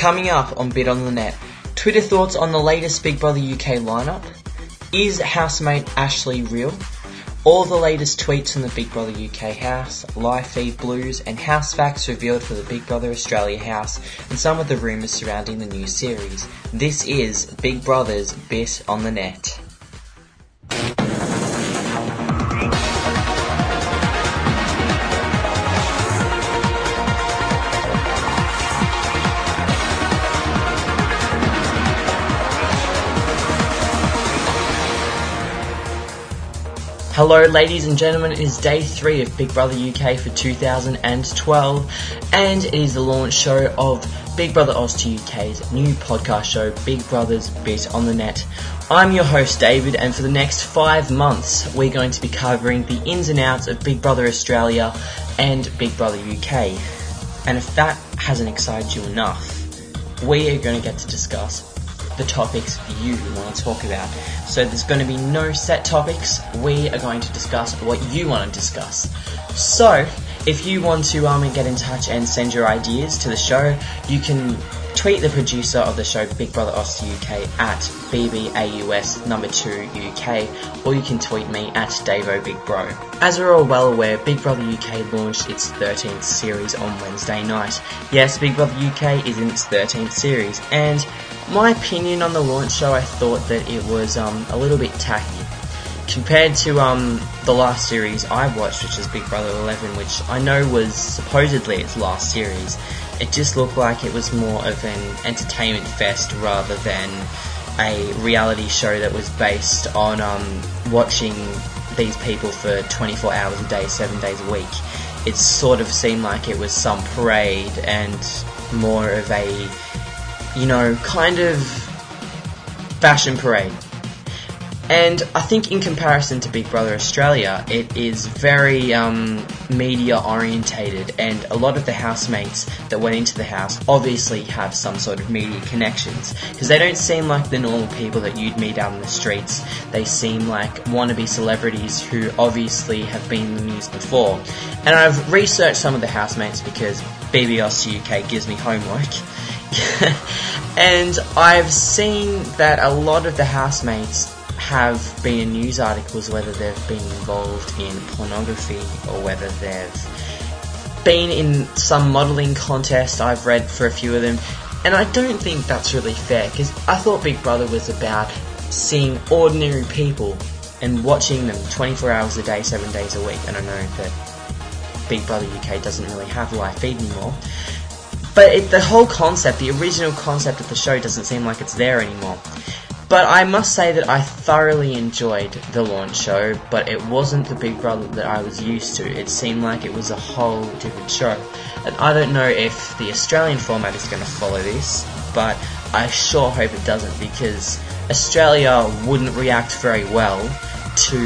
Coming up on Bit On The Net, Twitter thoughts on the latest Big Brother UK lineup, is housemate Ashley real, all the latest tweets from the Big Brother UK house, live feed blues and house facts revealed for the Big Brother Australia house and some of the rumours surrounding the new series. This is Big Brother's Bit On The Net. Hello ladies and gentlemen, it is day 3 of Big Brother UK for 2012 and it is the launch show of Big Brother Australia UK's new podcast show, Big Brother's Bit On The Net. I'm your host David, and for the next 5 months we're going to be covering the ins and outs of Big Brother Australia and Big Brother UK. And if that hasn't excited you enough, we are going to get to discuss the topics you want to talk about. So there's going to be no set topics. We are going to discuss what you want to discuss. So if you want to get in touch and send your ideas to the show, you can tweet the producer of the show, Big Brother Australia UK, at BBAUS2UK, or you can tweet me at DavoBigBro. As we're all well aware, Big Brother UK launched its 13th series on Wednesday night. Yes, Big Brother UK is in its 13th series, and my opinion on the launch show, I thought that it was a little bit tacky. Compared to the last series I watched, which is Big Brother 11, which I know was supposedly its last series, it just looked like it was more of an entertainment fest rather than a reality show that was based on watching these people for 24 hours a day, 7 days a week. It sort of seemed like it was some parade and more of a, you know, kind of fashion parade. And I think in comparison to Big Brother Australia, it is very media orientated, and a lot of the housemates that went into the house obviously have some sort of media connections, because they don't seem like the normal people that you'd meet out in the streets. They seem like wannabe celebrities who obviously have been in the news before. And I've researched some of the housemates because BBOS UK gives me homework. And I've seen that a lot of the housemates have been in news articles, whether they've been involved in pornography or whether they've been in some modelling contest. I've read for a few of them, and I don't think that's really fair, because I thought Big Brother was about seeing ordinary people and watching them 24 hours a day, 7 days a week. And I know that Big Brother UK doesn't really have live feed anymore, but the whole concept, the original concept of the show, doesn't seem like it's there anymore. But I must say that I thoroughly enjoyed the launch show, but it wasn't the Big Brother that I was used to. It seemed like it was a whole different show. And I don't know if the Australian format is going to follow this, but I sure hope it doesn't, because Australia wouldn't react very well to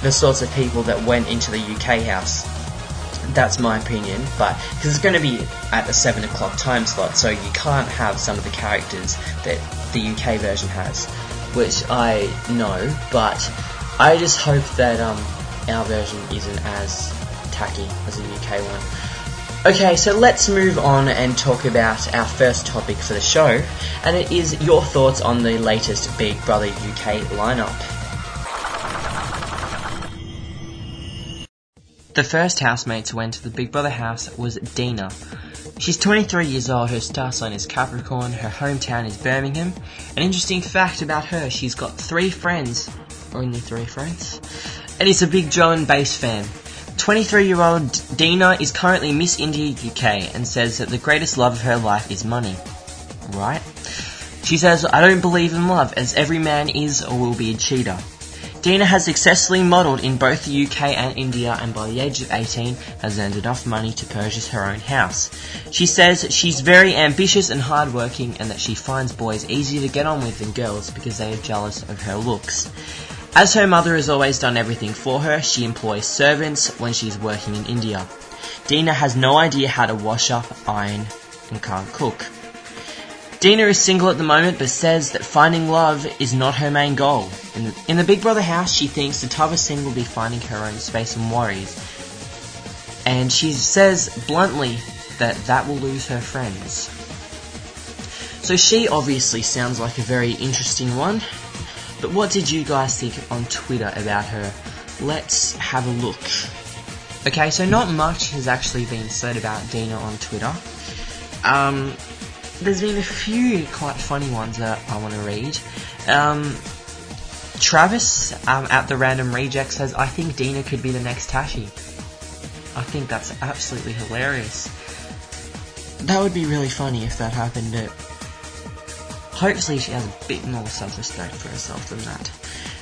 the sorts of people that went into the UK house. That's my opinion, but because it's going to be at a 7 o'clock time slot, so you can't have some of the characters that the UK version has, which I know, but I just hope that our version isn't as tacky as the UK one. Okay, so let's move on and talk about our first topic for the show, and it is your thoughts on the latest Big Brother UK lineup. The first housemate to enter the Big Brother house was Dina. She's 23 years old, her star sign is Capricorn, her hometown is Birmingham. An interesting fact about her, she's got 3 friends. Only 3 friends. And is a big Joe and Bass fan. 23-year-old Dina is currently Miss India UK and says that the greatest love of her life is money. Right? She says, "I don't believe in love, as every man is or will be a cheater." Dina has successfully modelled in both the UK and India, and by the age of 18 has earned enough money to purchase her own house. She says she's very ambitious and hardworking, and that she finds boys easier to get on with than girls because they are jealous of her looks. As her mother has always done everything for her, she employs servants when she is working in India. Dina has no idea how to wash up, iron and can't cook. Dina is single at the moment, but says that finding love is not her main goal. In the Big Brother house, she thinks the toughest thing will be finding her own space and worries. And she says bluntly that will lose her friends. So she obviously sounds like a very interesting one, but what did you guys think on Twitter about her? Let's have a look. Okay, so not much has actually been said about Dina on Twitter. There's been a few quite funny ones that I want to read. Travis at The Random Reject says, "I think Dina could be the next Tashi." I think that's absolutely hilarious. That would be really funny if that happened. Hopefully she has a bit more self-respect for herself than that.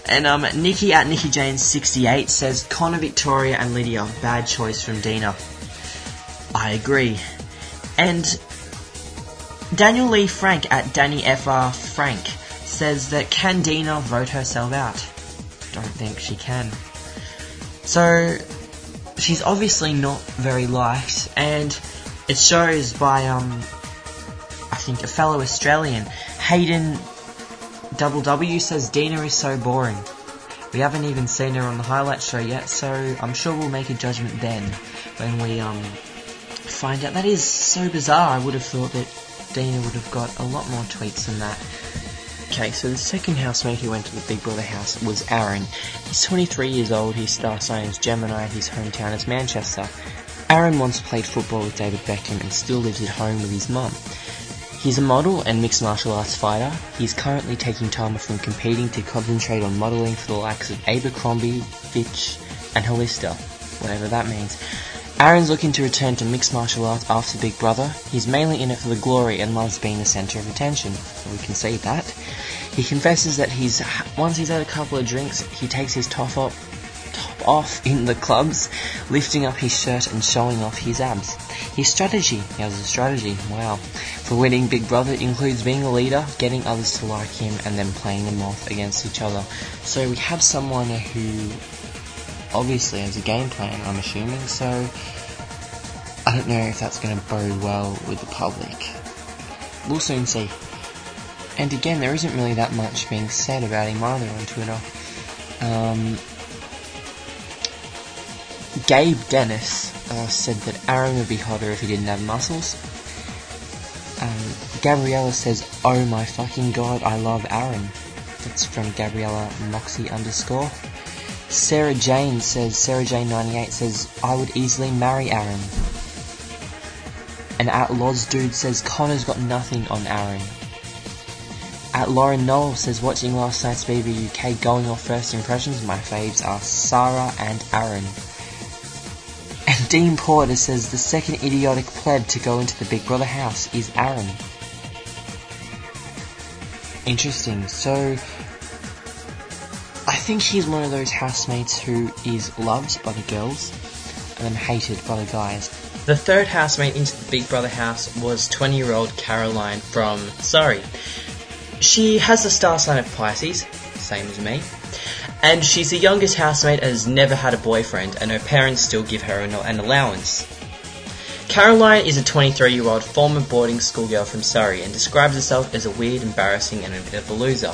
And Nikki at NikkiJane68 says, "Connor, Victoria and Lydia, bad choice from Dina." I agree. And Daniel Lee Frank at Danny FR Frank says that, "Can Dina vote herself out?" Don't think she can. So she's obviously not very liked, and it shows by I think a fellow Australian, Hayden WW, says, "Dina is so boring. We haven't even seen her on the highlight show yet, so I'm sure we'll make a judgment then when we find out." That is so bizarre. I would have thought that Dina would have got a lot more tweets than that. Okay, so the second housemate who went to the Big Brother house was Aaron. He's 23 years old, his star sign is Gemini, his hometown is Manchester. Aaron once played football with David Beckham and still lives at home with his mum. He's a model and mixed martial arts fighter. He's currently taking time off from competing to concentrate on modelling for the likes of Abercrombie, Fitch and Hollister, whatever that means. Aaron's looking to return to mixed martial arts after Big Brother. He's mainly in it for the glory and loves being the centre of attention. We can see that. He confesses that once he's had a couple of drinks, he takes his top off in the clubs, lifting up his shirt and showing off his abs. He has a strategy, wow, for winning Big Brother includes being a leader, getting others to like him, and then playing them off against each other. So we have someone who obviously has a game plan, I'm assuming, so I don't know if that's going to bode well with the public. We'll soon see. And again, there isn't really that much being said about him either on Twitter. Gabe Dennis said that Aaron would be hotter if he didn't have muscles. Gabriella says, "Oh my fucking god, I love Aaron." That's from Gabriella Moxie _ Sarah Jane98 says, "I would easily marry Aaron." And at Loz Dude says, "Connor's got nothing on Aaron." At Lauren Noel says, "Watching last night's BB UK, going off first impressions, my faves are Sarah and Aaron." And Dean Porter says, "The second idiotic pleb to go into the Big Brother house is Aaron." Interesting. So I think she's one of those housemates who is loved by the girls and then hated by the guys. The third housemate into the Big Brother house was 20-year-old Caroline from Surrey. She has the star sign of Pisces, same as me, and she's the youngest housemate and has never had a boyfriend, and her parents still give her an allowance. Caroline is a 23-year-old former boarding school girl from Surrey and describes herself as a weird, embarrassing and a bit of a loser.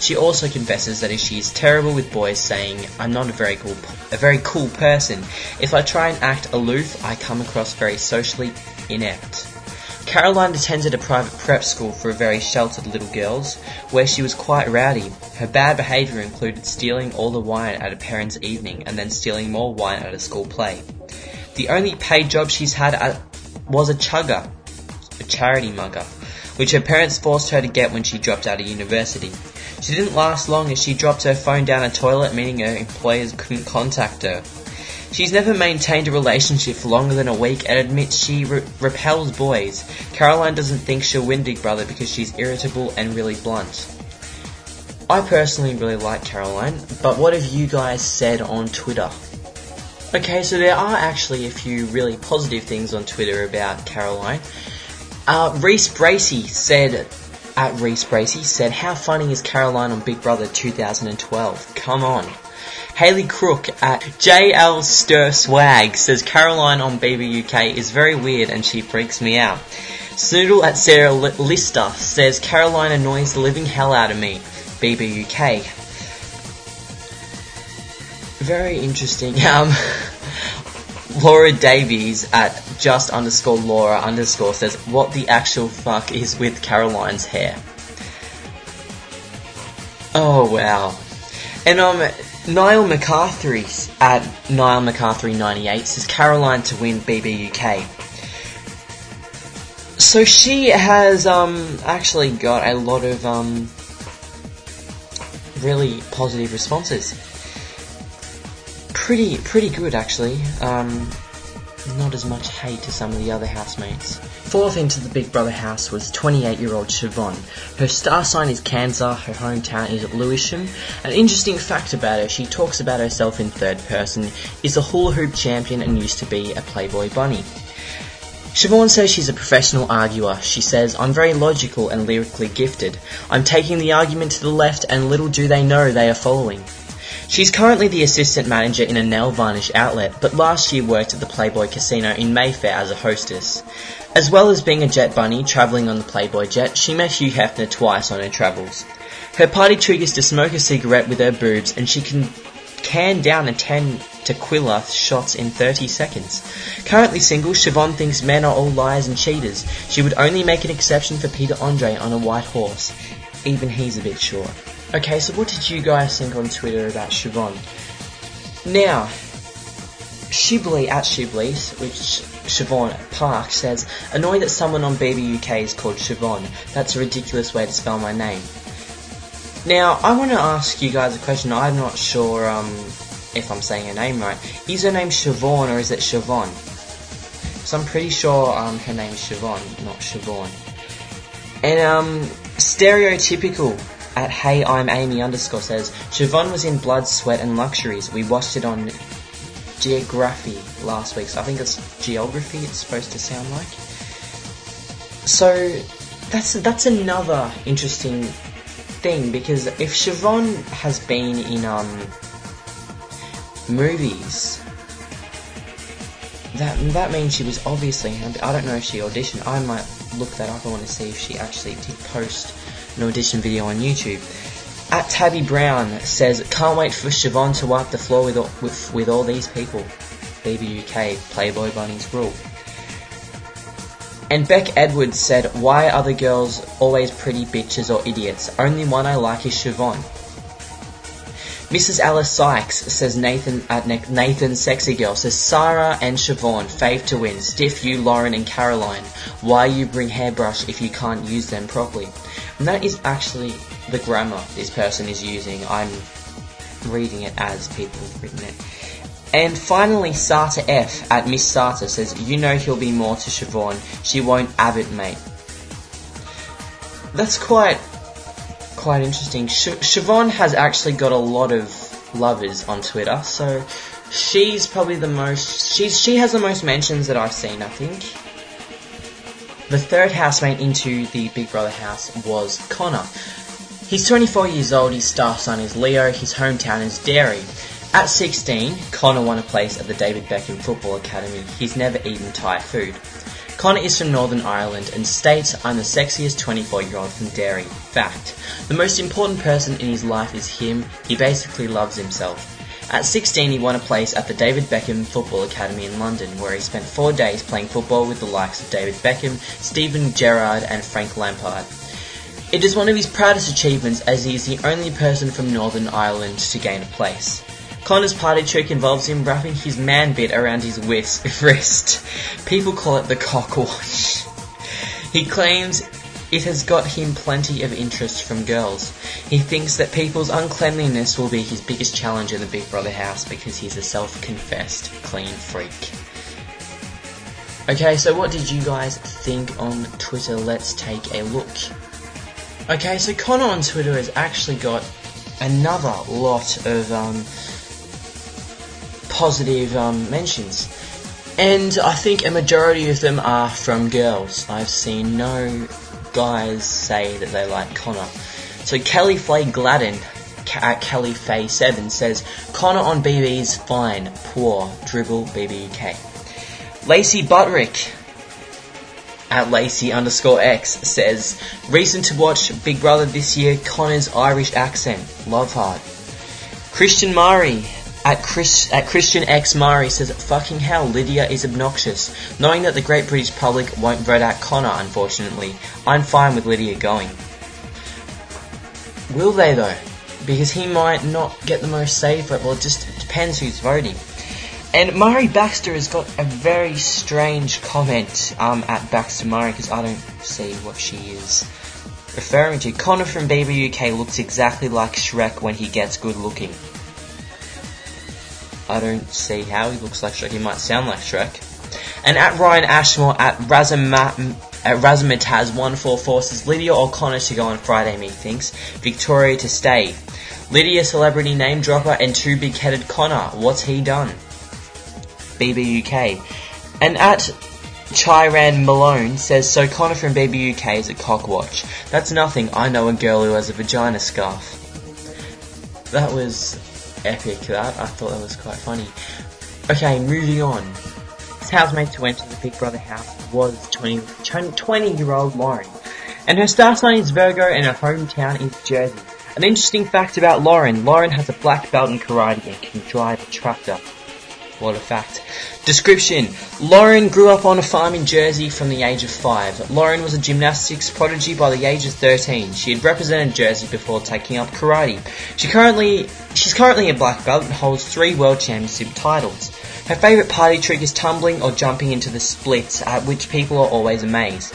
She also confesses that she is terrible with boys, saying, "I'm not a very cool person. If I try and act aloof, I come across very socially inept." Caroline attended a private prep school for very sheltered little girls, where she was quite rowdy. Her bad behaviour included stealing all the wine at a parents' evening and then stealing more wine at a school play. The only paid job she's had was a chugger, a charity mugger, which her parents forced her to get when she dropped out of university. She didn't last long as she dropped her phone down a toilet, meaning her employers couldn't contact her. She's never maintained a relationship for longer than a week and admits she repels boys. Caroline doesn't think she'll win Big Brother because she's irritable and really blunt. I personally really like Caroline, but what have you guys said on Twitter? Okay, so there are actually a few really positive things on Twitter about Caroline. Reese Bracey said, "How funny is Caroline on Big Brother 2012? Come on." Hayley Crook at JL Stir Swag says, "Caroline on BB UK is very weird and she freaks me out." Snoodle at Sarah Lister says, "Caroline annoys the living hell out of me. BB UK." Very interesting. Laura Davies at @just_Laura_ says, what the actual fuck is with Caroline's hair? Oh, wow. And Niall McCarthy at NiallMcCarthy98 says, Caroline to win BB UK. So she has actually got a lot of really positive responses. Pretty good, actually. Not as much hate as some of the other housemates. Fourth into the Big Brother house was 28-year-old Siobhan. Her star sign is Cancer, her hometown is Lewisham. An interesting fact about her, she talks about herself in third person, is a hula hoop champion and used to be a Playboy bunny. Siobhan says she's a professional arguer. She says, I'm very logical and lyrically gifted. I'm taking the argument to the left and little do they know they are following. She's currently the assistant manager in a nail varnish outlet, but last year worked at the Playboy Casino in Mayfair as a hostess. As well as being a jet bunny, travelling on the Playboy jet, she met Hugh Hefner twice on her travels. Her party triggers to smoke a cigarette with her boobs, and she can down a 10 tequila shots in 30 seconds. Currently single, Siobhan thinks men are all liars and cheaters. She would only make an exception for Peter Andre on a white horse. Even he's a bit short. Okay, so what did you guys think on Twitter about Siobhan? Now, Shibli at Shibli, which Siobhan Park says, annoyed that someone on BBUK is called Siobhan. That's a ridiculous way to spell my name. Now, I want to ask you guys a question. I'm not sure if I'm saying her name right. Is her name Siobhan or is it Siobhan? So I'm pretty sure her name is Siobhan, not Siobhan. And Stereotypical at HeyI'mAmy_ says, Siobhan was in Blood, Sweat and Luxuries. We watched it on Geography last week, so I think it's Geography it's supposed to sound like. So that's another interesting thing, because if Siobhan has been in movies, that means she was obviously, I don't know if she auditioned. I might look that up. I want to see if she actually did post an audition video on YouTube. At Tabby Brown says, can't wait for Siobhan to wipe the floor with all these people. BBUK, Playboy bunnies rule. And Beck Edwards said, why are the girls always pretty bitches or idiots? Only one I like is Siobhan. Mrs. Alice Sykes says, Nathan at Nathan Sexy Girl says, Sarah and Siobhan, fave to win. Stiff you, Lauren and Caroline. Why you bring hairbrush if you can't use them properly? And that is actually the grammar this person is using. I'm reading it as people have written it. And finally, Sarta F at Miss Sarta says, you know he'll be more to Siobhan. She won't abbot, mate. That's quite interesting. Siobhan has actually got a lot of lovers on Twitter, so she's probably the most... She has the most mentions that I've seen, I think. The third housemate into the Big Brother house was Connor. He's 24 years old, his star sign is Leo, his hometown is Derry. At 16, Connor won a place at the David Beckham Football Academy. He's never eaten Thai food. Connor is from Northern Ireland and states, I'm the sexiest 24-year-old from Derry. Fact. The most important person in his life is him. He basically loves himself. At 16, he won a place at the David Beckham Football Academy in London, where he spent 4 days playing football with the likes of David Beckham, Stephen Gerrard and Frank Lampard. It is one of his proudest achievements, as he is the only person from Northern Ireland to gain a place. Connor's party trick involves him wrapping his man bit around his wrist. People call it the cockwash. He claims it has got him plenty of interest from girls. He thinks that people's uncleanliness will be his biggest challenge in the Big Brother house because he's a self-confessed clean freak. Okay, so what did you guys think on Twitter? Let's take a look. Okay, so Connor on Twitter has actually got another lot of positive mentions, and I think a majority of them are from girls. I've seen no guys say that they like Connor. So Kelly Flay Gladden at Kelly Faye 7 says, Connor on BB is fine, poor, dribble BBUK. Lacey Buttrick at Lacey_X says, reason to watch Big Brother this year, Connor's Irish accent, love hard. Christian Murray At Christian X Mari says, fucking hell, Lydia is obnoxious. Knowing that the great British public won't vote out Connor, unfortunately, I'm fine with Lydia going. Will they though? Because he might not get the most say for it. Well, it just depends who's voting. And Murray Baxter has got a very strange comment at Baxter Murray, because I don't see what she is referring to. Connor from BBUK looks exactly like Shrek when he gets good looking. I don't see how he looks like Shrek. He might sound like Shrek. And at Ryan Ashmore, at Razamataz144 says, Lydia or Connor to go on Friday, methinks. Victoria to stay. Lydia, celebrity name dropper, and two big-headed Connor. What's he done? BBUK. And at Chiran Malone says, so Connor from BBUK is a cockwatch. That's nothing. I know a girl who has a vagina scarf. That was epic, that. I thought that was quite funny. Okay, moving on. His housemate to enter the Big Brother house was 20-year-old Lauren. And her star sign is Virgo and her hometown is Jersey. An interesting fact about Lauren. Lauren has a black belt in karate and can drive a tractor. What a fact. Description. Lauren grew up on a farm in Jersey from the age of 5. Lauren was a gymnastics prodigy by the age of 13. She had represented Jersey before taking up karate. She's currently a black belt and holds 3 world championship titles. Her favourite party trick is tumbling or jumping into the splits, at which people are always amazed.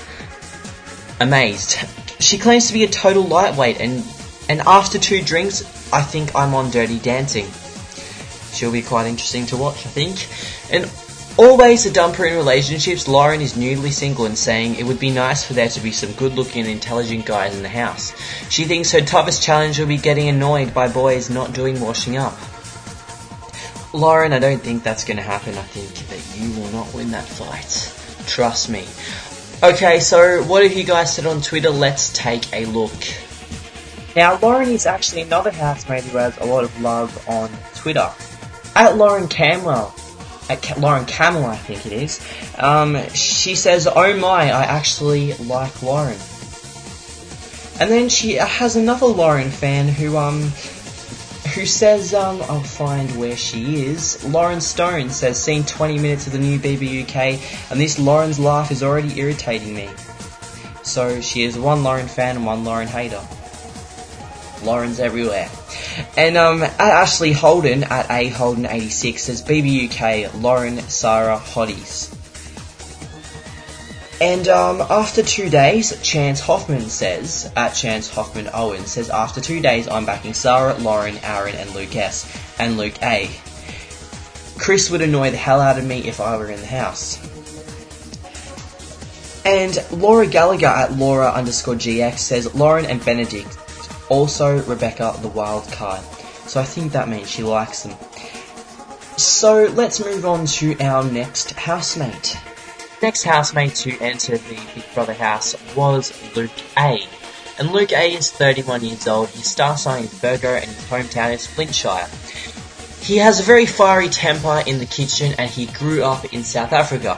She claims to be a total lightweight and after 2 drinks, I think I'm on Dirty Dancing. She'll be quite interesting to watch, I think. And always a dumper in relationships, Lauren is newly single and saying it would be nice for there to be some good-looking and intelligent guys in the house. She thinks her toughest challenge will be getting annoyed by boys not doing washing up. Lauren, I don't think that's going to happen. I think that you will not win that fight. Trust me. Okay, so what have you guys said on Twitter? Let's take a look. Now, Lauren is actually another housemate who has a lot of love on Twitter. At Lauren Camwell, Lauren Camel, I think it is, she says, oh my, I actually like Lauren. And then she has another Lauren fan who says, I'll find where she is. Lauren Stone says, seen 20 minutes of the new BBUK, and this Lauren's laugh is already irritating me. So she is one Lauren fan and one Lauren hater. Lauren's everywhere. And at Ashley Holden, at A Holden 86 says BBUK Lauren Sarah Hotties. And after 2 days, Chance Hoffman says, at Chance Hoffman Owen says, after 2 days I'm backing Sarah, Lauren, Aaron and Luke S and Luke A. Chris would annoy the hell out of me if I were in the house. And Laura Gallagher at Laura_GX says Lauren and Benedict. Also, Rebecca, the wild card. So I think that means she likes them. So let's move on to our next housemate. Next housemate to enter the Big Brother house was Luke A. And Luke A is 31 years old. His star sign is Virgo and his hometown is Flintshire. He has a very fiery temper in the kitchen and he grew up in South Africa.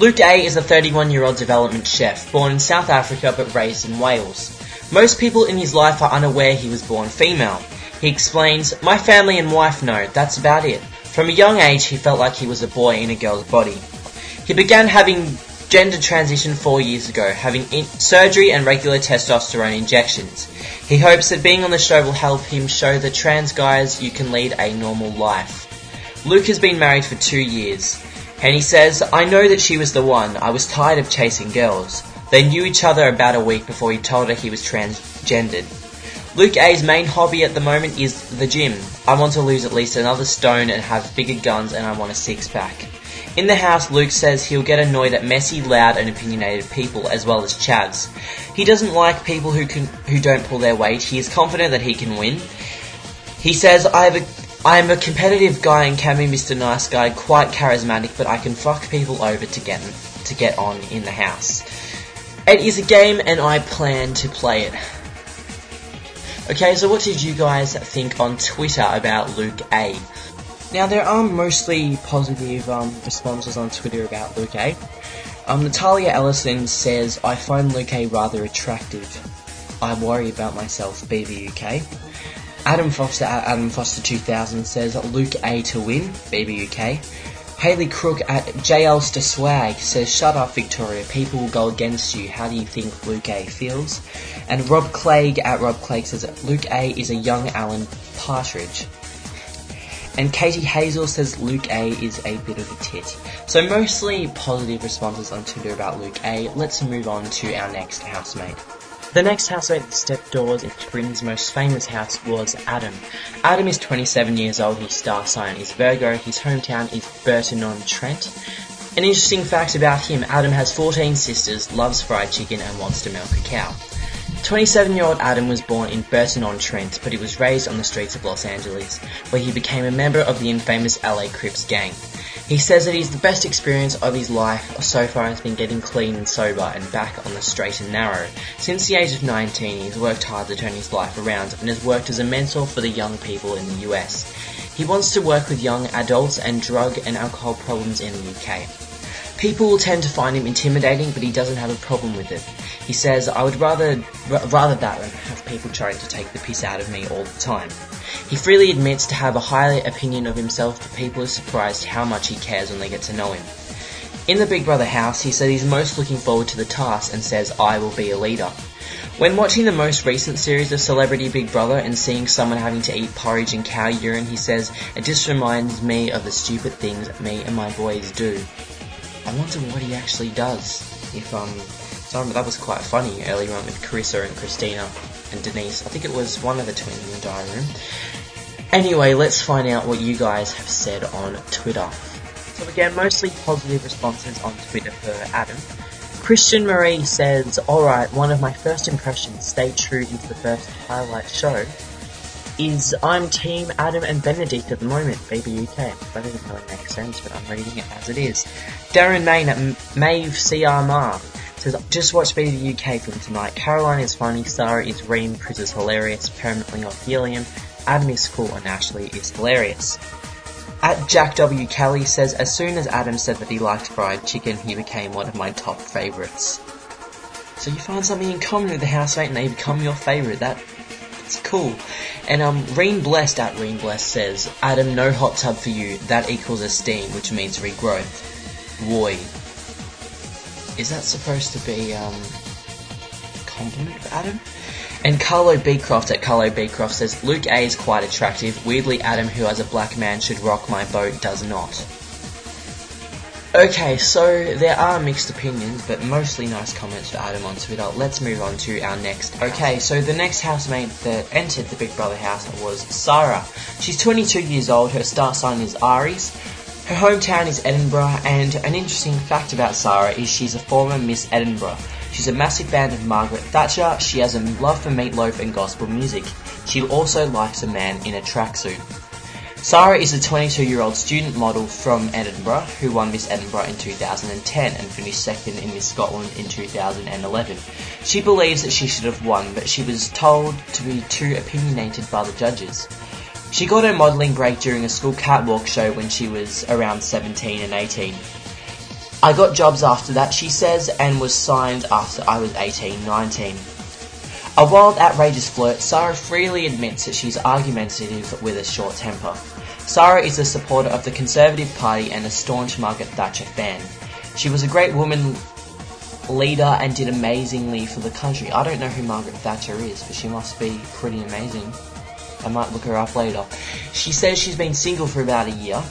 Luke A is a 31-year-old development chef, born in South Africa but raised in Wales. Most people in his life are unaware he was born female. He explains, my family and wife know, that's about it. From a young age, he felt like he was a boy in a girl's body. He began having gender transition 4 years ago, having surgery and regular testosterone injections. He hopes that being on the show will help him show the trans guys you can lead a normal life. Luke has been married for 2 years, and he says, I know that she was the one. I was tired of chasing girls. They knew each other about a week before he told her he was transgendered. Luke A's main hobby at the moment is the gym. I want to lose at least another stone and have bigger guns and I want a six-pack. In the house, Luke says he'll get annoyed at messy, loud and opinionated people as well as chavs. He doesn't like people who don't pull their weight. He is confident that he can win. He says, I am a competitive guy and can be Mr. Nice Guy, quite charismatic, but I can fuck people over to get on in the house. It is a game and I plan to play it. Okay, so what did you guys think on Twitter about Luke A? Now, there are mostly positive responses on Twitter about Luke A. Natalia Ellison says, I find Luke A rather attractive. I worry about myself, BBUK. Adam Foster at Adam Foster 2000 says Luke A to win, BBUK. Hayley Crook at JLster Swag says, shut up Victoria, people will go against you, how do you think Luke A feels? And Rob Clegg at Rob Clegg says, Luke A is a young Alan Partridge. And Katie Hazel says Luke A is a bit of a tit. So mostly positive responses on Twitter about Luke A. Let's move on to our next housemate. The next housemate that stepped doors into Britain's most famous house was Adam. Adam is 27 years old, his star sign is Virgo, his hometown is Burton-on-Trent. An interesting fact about him, Adam has 14 sisters, loves fried chicken and wants to milk a cow. 27-year-old Adam was born in Burton-on-Trent, but he was raised on the streets of Los Angeles, where he became a member of the infamous LA Crips gang. He says that he's the best experience of his life so far has been getting clean and sober and back on the straight and narrow. Since the age of 19, he's worked hard to turn his life around and has worked as a mentor for the young people in the US. He wants to work with young adults and drug and alcohol problems in the UK. People will tend to find him intimidating, but he doesn't have a problem with it. He says, I would rather that than have people trying to take the piss out of me all the time. He freely admits to have a high opinion of himself, but people are surprised how much he cares when they get to know him. In the Big Brother house, he said he's most looking forward to the task and says, I will be a leader. When watching the most recent series of Celebrity Big Brother and seeing someone having to eat porridge and cow urine, he says, it just reminds me of the stupid things me and my boys do. I wonder what he actually does. That was quite funny earlier on with Carissa and Christina and Denise. I think it was one of the twins in the diary room. Anyway, let's find out what you guys have said on Twitter. So again, mostly positive responses on Twitter for Adam. Christian Marie says, alright, one of my first impressions, stay true into the first highlight show, is I'm team Adam and Benedict at the moment, BB UK. That doesn't really make sense, but I'm reading it as it is. Darren Main at Maeve C.R. Mar says, just watch BB UK from tonight. Caroline is funny, Sarah is ream, Chris is hilarious, permanently off helium, Adam is cool, and Ashley is hilarious. At Jack W. Kelly says, as soon as Adam said that he liked fried chicken, he became one of my top favourites. So you find something in common with the housemate and they become your favourite, It's cool. And Reen Blessed at Reen Blessed says, Adam, no hot tub for you. That equals esteem, which means regrowth. Boy. Is that supposed to be a compliment for Adam? And Carlo Beecroft at Carlo Beecroft says, Luke A is quite attractive. Weirdly, Adam, who as a black man should rock my boat, does not. Okay, so there are mixed opinions, but mostly nice comments for Adam on Twitter. Let's move on to our next. Okay, so the next housemate that entered the Big Brother house was Sarah. She's 22 years old, her star sign is Aries, her hometown is Edinburgh, and an interesting fact about Sarah is she's a former Miss Edinburgh. She's a massive fan of Margaret Thatcher, she has a love for meatloaf and gospel music. She also likes a man in a tracksuit. Sarah is a 22-year-old student model from Edinburgh who won Miss Edinburgh in 2010 and finished second in Miss Scotland in 2011. She believes that she should have won, but she was told to be too opinionated by the judges. She got her modelling break during a school catwalk show when she was around 17 and 18. I got jobs after that, she says, and was signed after I was 18, 19. A wild, outrageous flirt, Sarah freely admits that she's argumentative with a short temper. Sarah is a supporter of the Conservative Party and a staunch Margaret Thatcher fan. She was a great woman leader and did amazingly for the country. I don't know who Margaret Thatcher is, but she must be pretty amazing. I might look her up later. She says she's been single for about a year.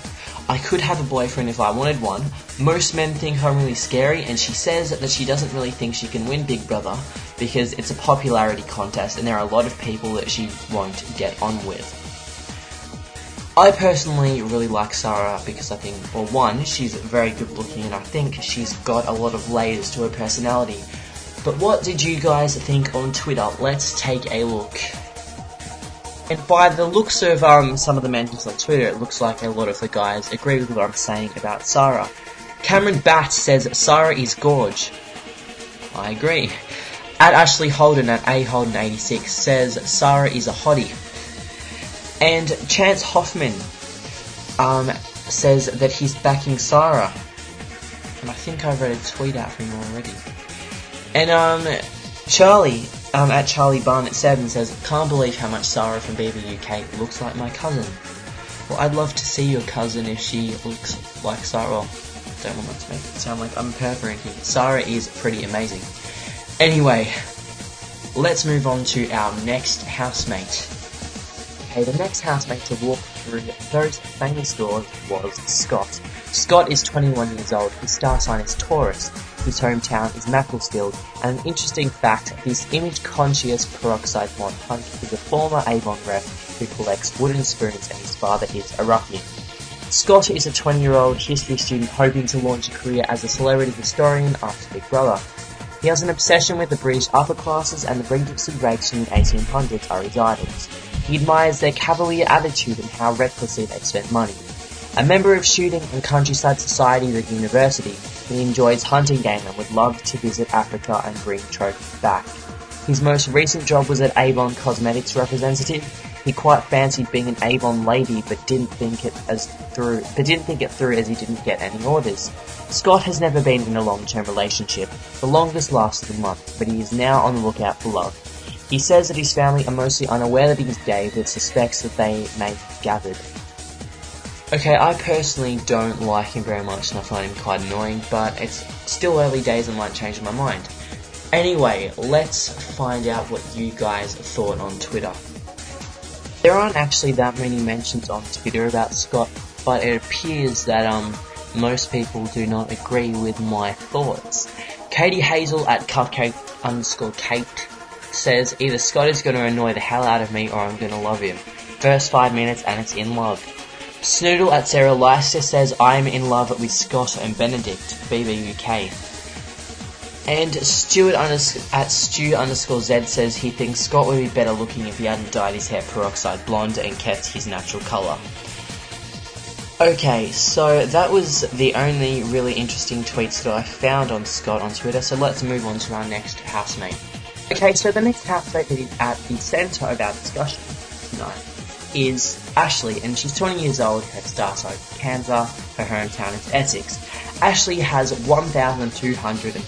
I could have a boyfriend if I wanted one. Most men think I'm really scary, and she says that she doesn't really think she can win Big Brother because it's a popularity contest and there are a lot of people that she won't get on with. I personally really like Sarah because I think, well, one, she's very good looking and I think she's got a lot of layers to her personality. But what did you guys think on Twitter? Let's take a look. And by the looks of some of the mentions on Twitter, it looks like a lot of the guys agree with what I'm saying about Sarah. Cameron Batts says, Sarah is gorge. I agree. At Ashley Holden at AHolden86 says, Sarah is a hottie. And Chance Hoffman says that he's backing Sarah. And I think I've read a tweet out from him already. And Charlie At Charlie Barnett7 says, "Can't believe how much Sarah from BB UK looks like my cousin." Well, I'd love to see your cousin if she looks like Sarah. Well, don't want that to make it sound like I'm pervering here. Sarah is pretty amazing. Anyway, let's move on to our next housemate. Okay, the next housemate to walk through those famous doors was Scott. Scott is 21 years old, his star sign is Taurus, his hometown is Macclesfield, and an interesting fact, his image-conscious peroxide blonde hunk is a former Avon rep who collects wooden spoons and his father is a ruffian. Scott is a 20-year-old history student hoping to launch a career as a celebrity historian after Big Brother. He has an obsession with the British upper classes and the regency rakes from the 1800s are his idols. He admires their cavalier attitude and how recklessly they spend money. A member of shooting and countryside societies at university, he enjoys hunting game and would love to visit Africa and bring trophies back. His most recent job was at Avon Cosmetics representative. He quite fancied being an Avon lady, but didn't think it through as he didn't get any orders. Scott has never been in a long-term relationship. The longest lasted a month, but he is now on the lookout for love. He says that his family are mostly unaware that he is gay, but suspects that they may have gathered. Okay, I personally don't like him very much and I find him quite annoying, but it's still early days and might change my mind. Anyway, let's find out what you guys thought on Twitter. There aren't actually that many mentions on Twitter about Scott, but it appears that most people do not agree with my thoughts. Katie Hazel at cupcake_cake says, "Either Scott is going to annoy the hell out of me or I'm going to love him. First 5 minutes and it's in love." Snoodle at Sarah Leicester says, "I'm in love with Scott and Benedict, BBUK." And Stuart at Stu_Z says he thinks Scott would be better looking if he hadn't dyed his hair peroxide blonde and kept his natural colour. Okay, so that was the only really interesting tweets that I found on Scott on Twitter, so let's move on to our next housemate. Okay, so the next housemate that is at the centre of our discussion tonight is Ashley, and she's 20 years old, her star sign is Cancer, her hometown is Essex. Ashley has 1,200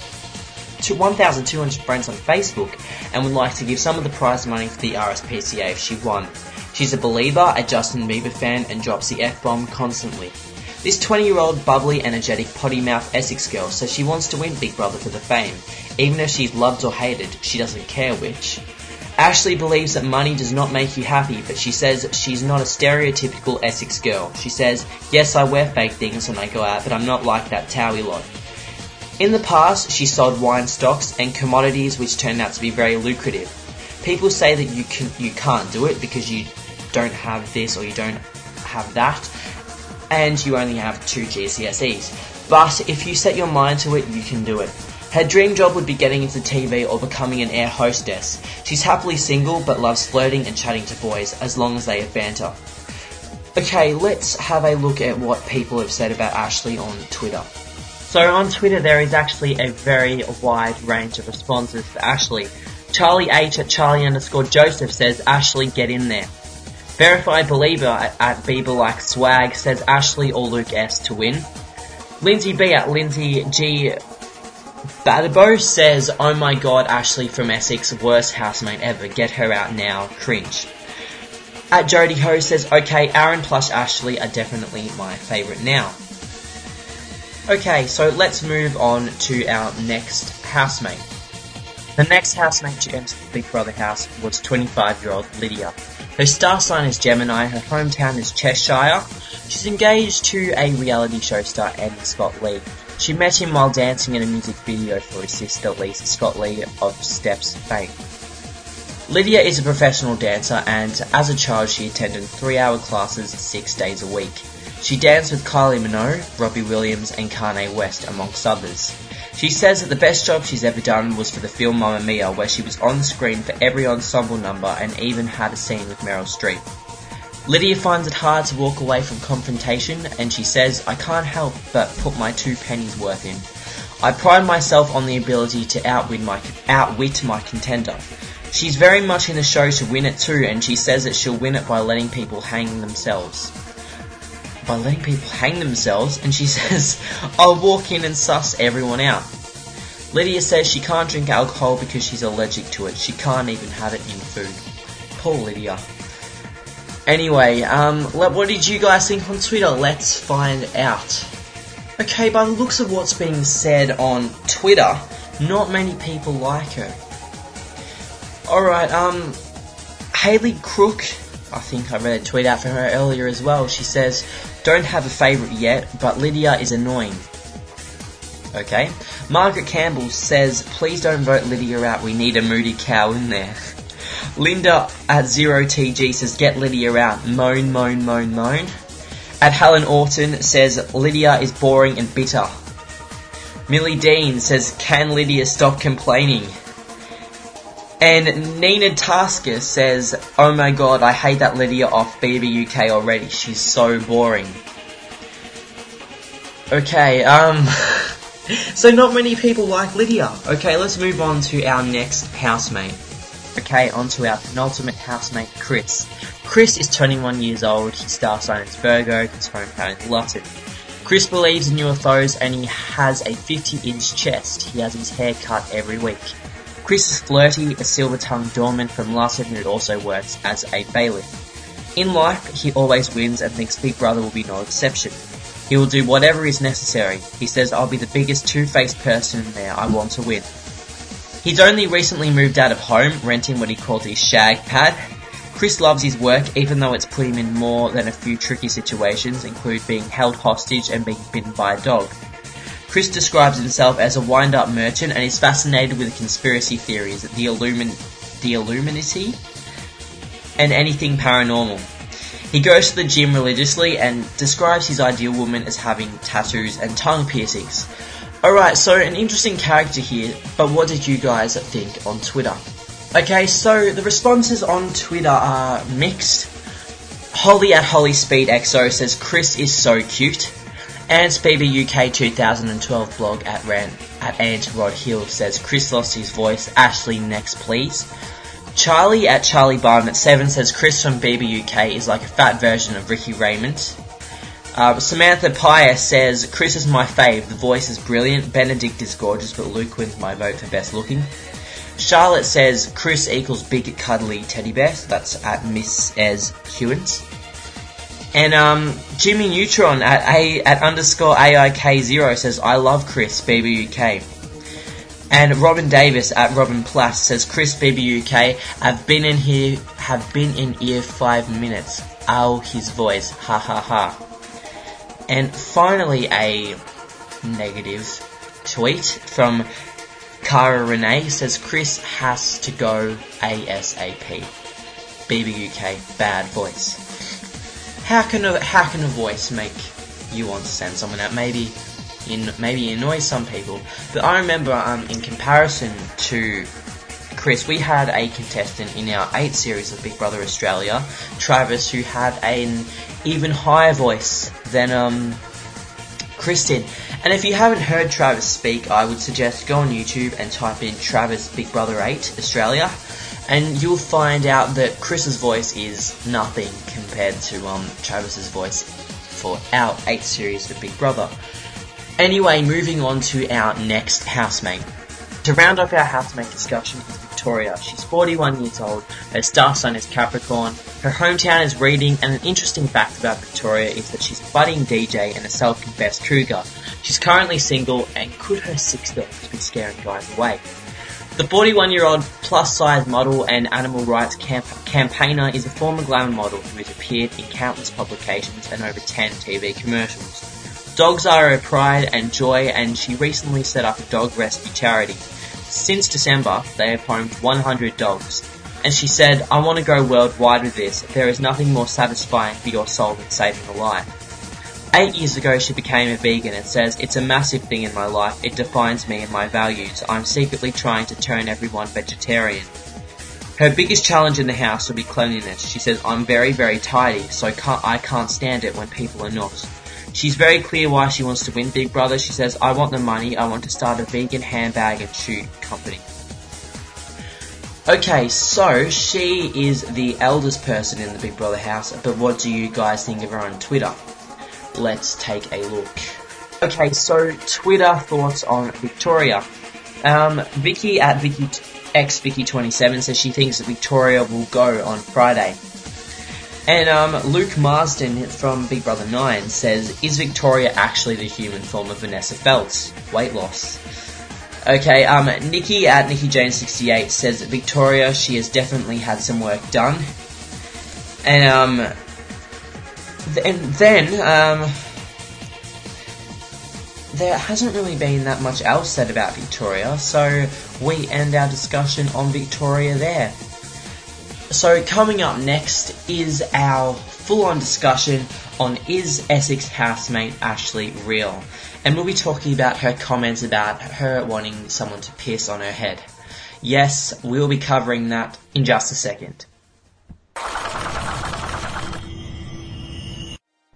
friends on Facebook and would like to give some of the prize money for the RSPCA if she won. She's a believer, a Justin Bieber fan, and drops the F-bomb constantly. This 20-year-old bubbly, energetic, potty-mouth Essex girl says she wants to win Big Brother for the fame. Even if she's loved or hated, she doesn't care which. Ashley believes that money does not make you happy, but she says she's not a stereotypical Essex girl. She says, "Yes, I wear fake things when I go out, but I'm not like that Towie lot." In the past, she sold wine stocks and commodities, which turned out to be very lucrative. People say that you can't do it because you don't have this or you don't have that, and you only have 2 GCSEs. But if you set your mind to it, you can do it. Her dream job would be getting into TV or becoming an air hostess. She's happily single but loves flirting and chatting to boys as long as they have banter. Okay, let's have a look at what people have said about Ashley on Twitter. So on Twitter there is actually a very wide range of responses for Ashley. Charlie H at Charlie_Joseph says, "Ashley, get in there." Verified Belieber at BieberLikeSwag says, "Ashley or Luke S to win." Lindsay B at Lindsay G Badabo says, "Oh my god, Ashley from Essex, worst housemate ever, get her out now, cringe." At Jodie Ho says, "Okay, Aaron plus Ashley are definitely my favourite now." Okay, so let's move on to our next housemate. The next housemate to enter the Big Brother house was 25-year-old Lydia. Her star sign is Gemini, her hometown is Cheshire. She's engaged to a reality show star, Andy Scott Lee. She met him while dancing in a music video for his sister, Lisa Scott Lee, of Steps fame. Lydia is a professional dancer, and as a child she attended 3-hour classes 6 days a week. She danced with Kylie Minogue, Robbie Williams, and Kanye West, amongst others. She says that the best job she's ever done was for the film Mamma Mia, where she was on screen for every ensemble number and even had a scene with Meryl Streep. Lydia finds it hard to walk away from confrontation, and she says, "I can't help but put my 2 pennies worth in. I pride myself on the ability to outwit my contender." She's very much in the show to win it too, and she says that she'll win it by letting people hang themselves. And she says, "I'll walk in and suss everyone out." Lydia says she can't drink alcohol because she's allergic to it. She can't even have it in food. Poor Lydia. Anyway, what did you guys think on Twitter? Let's find out. Okay, by the looks of what's being said on Twitter, not many people like her. Alright, Hayley Crook, I think I read a tweet out from her earlier as well. She says, don't have a favourite yet, but Lydia is annoying. Okay. Margaret Campbell says, please don't vote Lydia out, we need a moody cow in there. Linda at 0TG says, get Lydia out, moan, moan, moan, moan. At Helen Orton says, Lydia is boring and bitter. Millie Dean says, can Lydia stop complaining? And Nina Tasker says, oh my god, I hate that Lydia off BB UK already, she's so boring. Okay, so not many people like Lydia. Okay, let's move on to our next housemate. Okay, on to our penultimate housemate, Chris. Chris is 21 years old, his star sign is Virgo, his hometown is Lutton. Chris believes in UFOs and he has a 50-inch chest. He has his hair cut every week. Chris is flirty, a silver-tongued doorman from Lutton who also works as a bailiff. In life, he always wins and thinks Big Brother will be no exception. He will do whatever is necessary. He says, I'll be the biggest two-faced person there, I want to win. He's only recently moved out of home, renting what he calls his shag pad. Chris loves his work, even though it's put him in more than a few tricky situations, including being held hostage and being bitten by a dog. Chris describes himself as a wind-up merchant and is fascinated with conspiracy theories, the Illuminati, and anything paranormal. He goes to the gym religiously and describes his ideal woman as having tattoos and tongue piercings. Alright, so an interesting character here, but what did you guys think on Twitter? Okay, so the responses on Twitter are mixed. Holly at Holly Speed XO says, Chris is so cute. Ants BB UK 2012 blog at Ant Rod Hill says, Chris lost his voice, Ashley next please. Charlie at Charlie Barnett 7 says, Chris from BB UK is like a fat version of Ricky Raymond. Samantha Pia says, Chris is my fave, the voice is brilliant, Benedict is gorgeous, but Luke wins my vote for best looking. Charlotte says, Chris equals big cuddly teddy bear, so that's at Miss Ez Hewins. And Jimmy Neutron at underscore AIK0 says, I love Chris, BB UK. And Robin Davis at Robin Plass says, Chris, BB UK, have been in here 5 minutes, ow his voice, ha ha ha. And finally, a negative tweet from Cara Renee says, Chris has to go ASAP. BB UK, bad voice. How can a voice make you want to send someone out? Maybe annoys some people. But I remember in comparison to Chris, we had a contestant in our 8th series of Big Brother Australia, Travis, who had an even higher voice than Chris did. And if you haven't heard Travis speak, I would suggest go on YouTube and type in Travis Big Brother 8 Australia, and you'll find out that Chris's voice is nothing compared to Travis's voice for our 8th series of Big Brother. Anyway, moving on to our next housemate. To round up our housemate discussion is Victoria. She's 41 years old, her star sign is Capricorn, her hometown is Reading, and an interesting fact about Victoria is that she's a budding DJ and a self-confessed cougar. She's currently single, and could her six dogs be scaring guys away? The 41-year-old plus-size model and animal rights campaigner is a former glamour model who has appeared in countless publications and over 10 TV commercials. Dogs are her pride and joy, and she recently set up a dog rescue charity. Since December, they have homed 100 dogs. And she said, I want to go worldwide with this. There is nothing more satisfying for your soul than saving a life. 8 years ago, she became a vegan and says, it's a massive thing in my life. It defines me and my values. I'm secretly trying to turn everyone vegetarian. Her biggest challenge in the house will be cleanliness. She says, I'm very, very tidy, so I can't stand it when people are not. She's very clear why she wants to win Big Brother. She says, I want the money, I want to start a vegan handbag and shoe company. Okay, so she is the eldest person in the Big Brother house, but what do you guys think of her on Twitter? Let's take a look. Okay, so Twitter thoughts on Victoria. Vicky at Vicky27 says she thinks that Victoria will go on Friday. And Luke Marsden from Big Brother 9 says, is Victoria actually the human form of Vanessa Feltz? Weight loss. Okay, Nikki at NikkiJane68 says that Victoria, she has definitely had some work done. And then there hasn't really been that much else said about Victoria, so we end our discussion on Victoria there. So coming up next is our full-on discussion on is Essex housemate Ashley real? And we'll be talking about her comments about her wanting someone to piss on her head. Yes, we'll be covering that in just a second.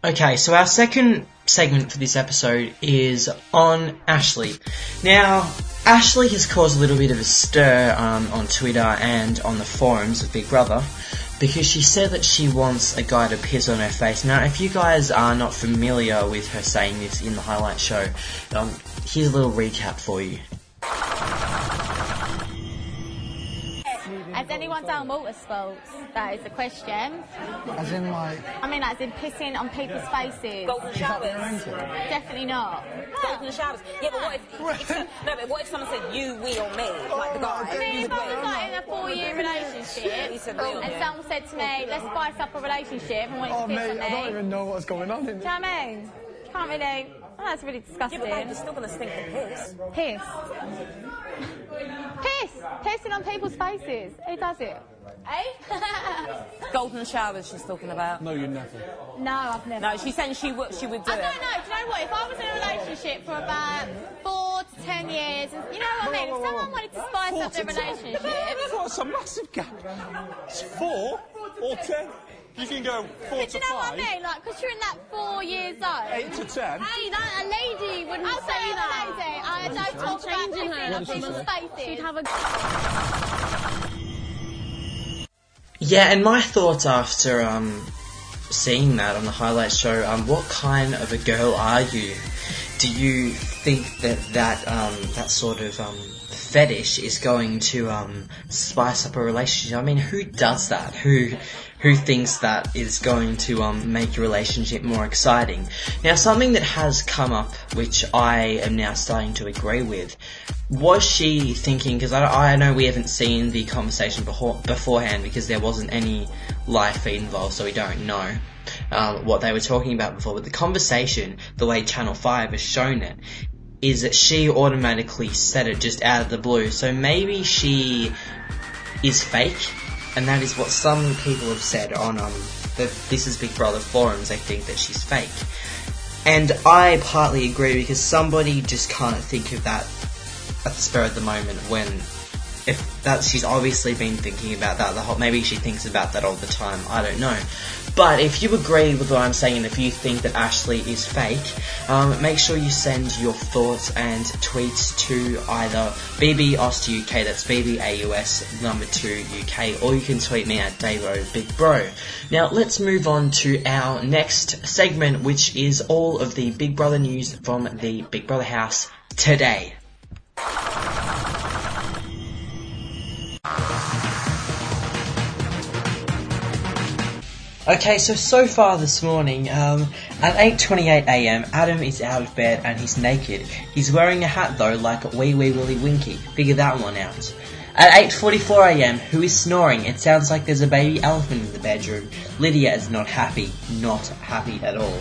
Okay, so our second segment for this episode is on Ashley. Now, Ashley has caused a little bit of a stir on Twitter and on the forums of Big Brother because she said that she wants a guy to piss on her face. Now, if you guys are not familiar with her saying this in the highlight show, here's a little recap for you. Has anyone done water sports? That is the question. As in like... I mean, as in pissing on people's faces. Golden showers. Definitely not. Golden showers. Yeah, but what if someone said you, we or me? Like the guy. I mean, if I was like in a four-year relationship and someone said to me, let's spice up a relationship and want to piss on me. I don't even know what's going on. Do you know what I mean? Can't really... Oh, that's really disgusting. Yeah, but you're still going to stink of piss. Piss. Piss! Pissing on people's faces. Who does it? Eh? Golden showers she's talking about. No, you never. No, I've never. No, she's saying she would do it. I don't know. Do you know what? If I was in a relationship for about 4 to 10 years, and you know what I mean? If someone wanted to spice up their relationship... That's a massive gap. It's 4 or 10. You can go 4 to 5. Do you know what I mean? Like, because you're in that 4 years old. 8 to 10. Hey, that a lady wouldn't I'll say that. A lady. I don't talk about pissing on people's faces. She'd have a... Yeah, and my thoughts after seeing that on the highlight show, what kind of a girl are you? Do you think that sort of fetish is going to spice up a relationship? I mean, who does that? Who thinks that is going to make your relationship more exciting? Now, something that has come up, which I am now starting to agree with, was she thinking, because I know we haven't seen the conversation beforehand because there wasn't any live feed involved, so we don't know what they were talking about before, but the conversation, the way Channel 5 has shown it, is that she automatically said it just out of the blue. So maybe she is fake, and that is what some people have said on the This Is Big Brother forums. They think that she's fake. And I partly agree because somebody just can't think of that at the spur of the moment when... If that she's obviously been thinking about that the whole... Maybe she thinks about that all the time. I don't know. But if you agree with what I'm saying and if you think that Ashley is fake, make sure you send your thoughts and tweets to either BBAusTUK, that's BBAUS2UK, or you can tweet me at DayroBigBro. Now, let's move on to our next segment, which is all of the Big Brother news from the Big Brother house today. Okay, so far this morning, at 8:28 a.m, Adam is out of bed and he's naked. He's wearing a hat though, like Wee Wee Willy Winky. Figure that one out. At 8:44 a.m, who is snoring? It sounds like there's a baby elephant in the bedroom. Lydia is not happy at all.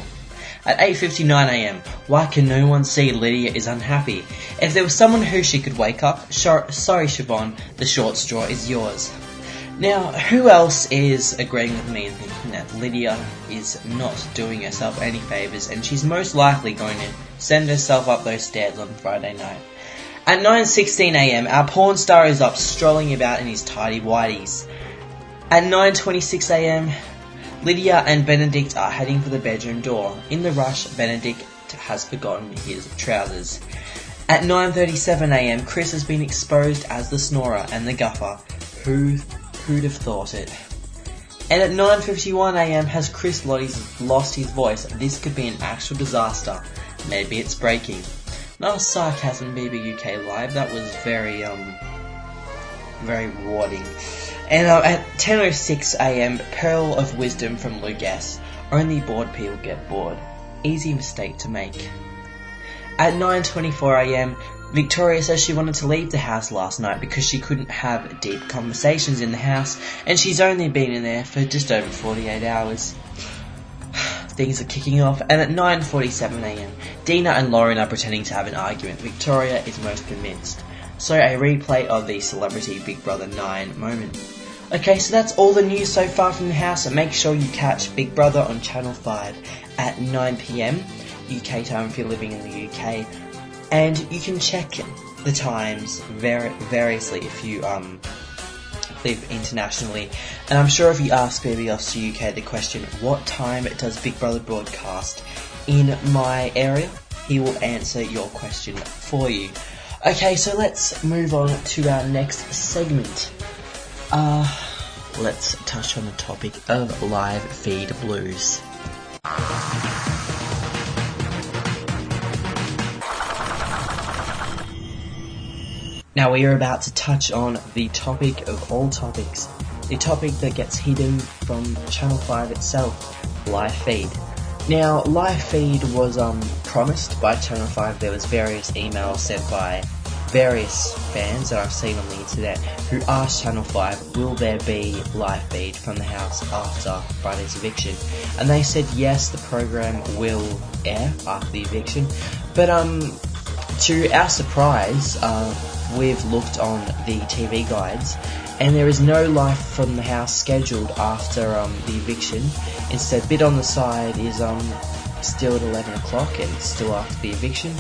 At 8:59 a.m, why can no one see Lydia is unhappy? If there was someone who she could wake up, sorry Siobhan, the short straw is yours. Now, who else is agreeing with me in thinking that Lydia is not doing herself any favours and she's most likely going to send herself up those stairs on Friday night? At 9:16 a.m, our porn star is up strolling about in his tidy whities. At 9:26 a.m, Lydia and Benedict are heading for the bedroom door. In the rush, Benedict has forgotten his trousers. At 9:37 a.m, Chris has been exposed as the snorer and the guffer. Who'd have thought it? And at 9:51 a.m, has Chris Lottie's lost his voice? This could be an actual disaster. Maybe it's breaking. No sarcasm, BBUK Live. That was very, very rewarding. And at 10:06 a.m, Pearl of Wisdom from Lou Guess. Only bored people get bored. Easy mistake to make. At 9:24 a.m, Victoria says she wanted to leave the house last night because she couldn't have deep conversations in the house, and she's only been in there for just over 48 hours. Things are kicking off, and at 9:47 a.m, Dina and Lauren are pretending to have an argument. Victoria is most convinced. So a replay of the Celebrity Big Brother 9 moment. Okay, so that's all the news so far from the house, and make sure you catch Big Brother on Channel 5 at 9 p.m, UK time if you're living in the UK. And you can check the times variously if you live internationally. And I'm sure if you ask BBOS to UK the question, what time does Big Brother broadcast in my area, he will answer your question for you. Okay, so let's move on to our next segment. Let's touch on the topic of live feed blues. Now we are about to touch on the topic of all topics, the topic that gets hidden from Channel 5 itself, live feed. Now, live feed was promised by Channel 5. There was various emails sent by various fans that I've seen on the internet who asked Channel 5, will there be live feed from the house after Friday's eviction? And they said yes, the program will air after the eviction. But to our surprise, we've looked on the TV guides, and there is no live from the house scheduled after the eviction. Instead, Bit on the Side is still at 11 o'clock, and it's still after the eviction.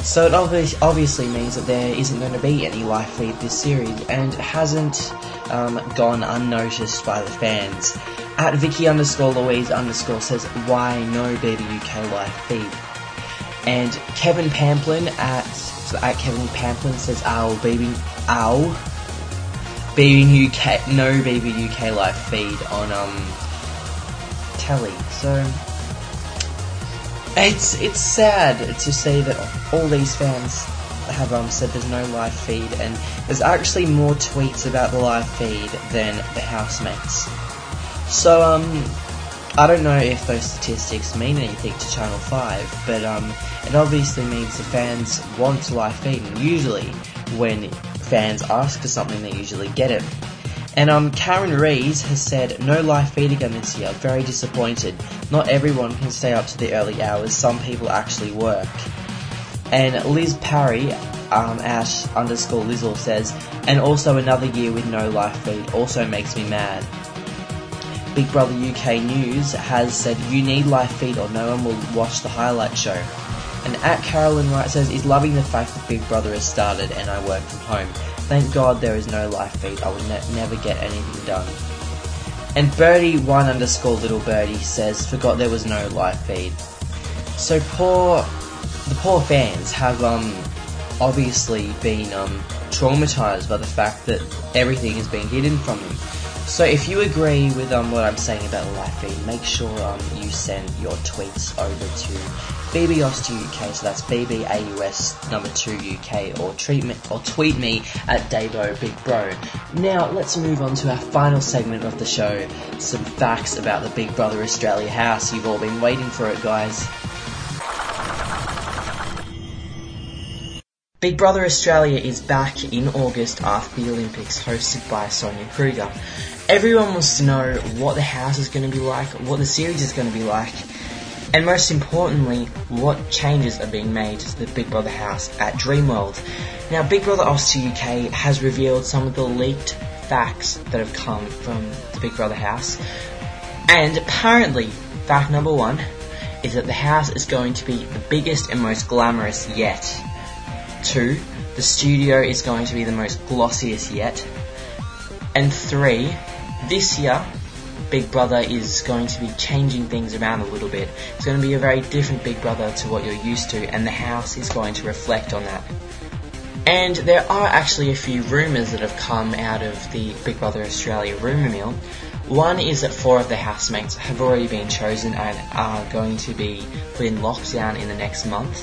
So it obviously means that there isn't going to be any live feed this series, and it hasn't gone unnoticed by the fans. At Vicky_Louise_ says, why no BBUK live feed? And Kevin Pamplin at Kevin Pamplin says, BBUK live feed on telly. So it's sad to see that all these fans have said there's no live feed, and there's actually more tweets about the live feed than the housemates. So I don't know if those statistics mean anything to Channel 5, but it obviously means the fans want live feed, and usually when fans ask for something they usually get it. And Karen Rees has said, no live feed again this year, very disappointed. Not everyone can stay up to the early hours, some people actually work. And Liz Parry at _Lizzle says, and also another year with no live feed also makes me mad. Big Brother UK News has said, you need live feed or no one will watch the highlight show. And at Carolyn Wright says, is loving the fact that Big Brother has started and I work from home. Thank God there is no live feed, I would never get anything done. And Birdie _Little Birdie says, forgot there was no live feed. So the poor fans have obviously been traumatised by the fact that everything has been hidden from them. So if you agree with what I'm saying about the live feed, make sure you send your tweets over to BBAUS2UK, so that's BBAUS2UK, or tweet me at DavoBigBro. Now let's move on to our final segment of the show, some facts about the Big Brother Australia house. You've all been waiting for it, guys. Big Brother Australia is back in August after the Olympics, hosted by Sonia Kruger. Everyone wants to know what the house is going to be like, what the series is going to be like, and most importantly, what changes are being made to the Big Brother house at Dreamworld. Now, Big Brother Australia UK has revealed some of the leaked facts that have come from the Big Brother house, and apparently, fact number one is that the house is going to be the biggest and most glamorous yet. 2, the studio is going to be the most glossiest yet. And 3, this year, Big Brother is going to be changing things around a little bit. It's going to be a very different Big Brother to what you're used to, and the house is going to reflect on that. And there are actually a few rumours that have come out of the Big Brother Australia rumour mill. One is that 4 of the housemates have already been chosen and are going to be put in lockdown in the next month.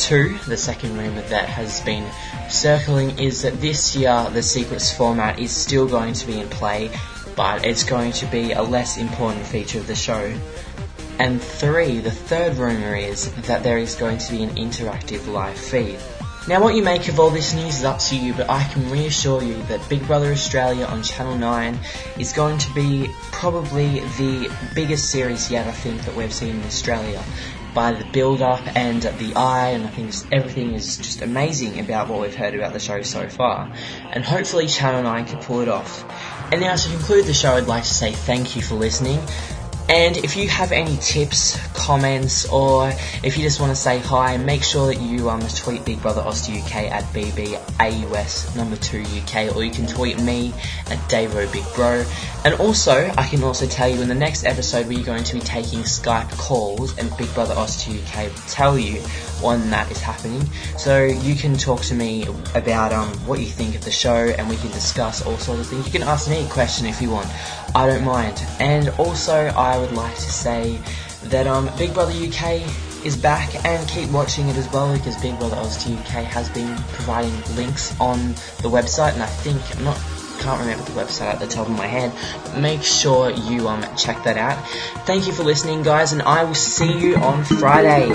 two. The second rumour that has been circling is that this year the Secrets format is still going to be in play, but it's going to be a less important feature of the show. And three, the third rumour is that there is going to be an interactive live feed. Now what you make of all this news is up to you, but I can reassure you that Big Brother Australia on Channel 9 is going to be probably the biggest series yet, I think, that we've seen in Australia. By the build-up and the eye, and I think everything is just amazing about what we've heard about the show so far. And hopefully Channel 9 can pull it off. And now to conclude the show, I'd like to say thank you for listening. And if you have any tips, comments, or if you just want to say hi, make sure that you tweet Big Brother Australia UK at BBAUS2UK, or you can tweet me at DavoBigBro. And also, I can also tell you in the next episode we're going to be taking Skype calls, and Big Brother Australia UK will tell you when that is happening. So you can talk to me about what you think of the show, and we can discuss all sorts of things. You can ask me a question if you want. I don't mind. And also, I would like to say that Big Brother UK is back, and keep watching it as well, because Big Brother Australia UK has been providing links on the website, and I can't remember the website at the top of my head. Make sure you check that out. Thank you for listening, guys, and I will see you on Friday.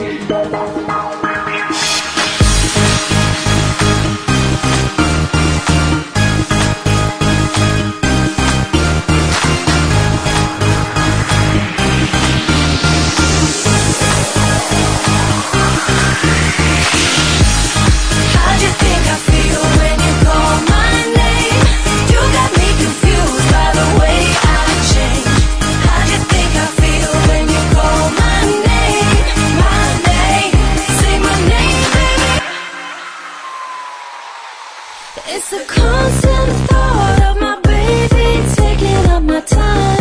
It's the constant thought of my baby taking up my time.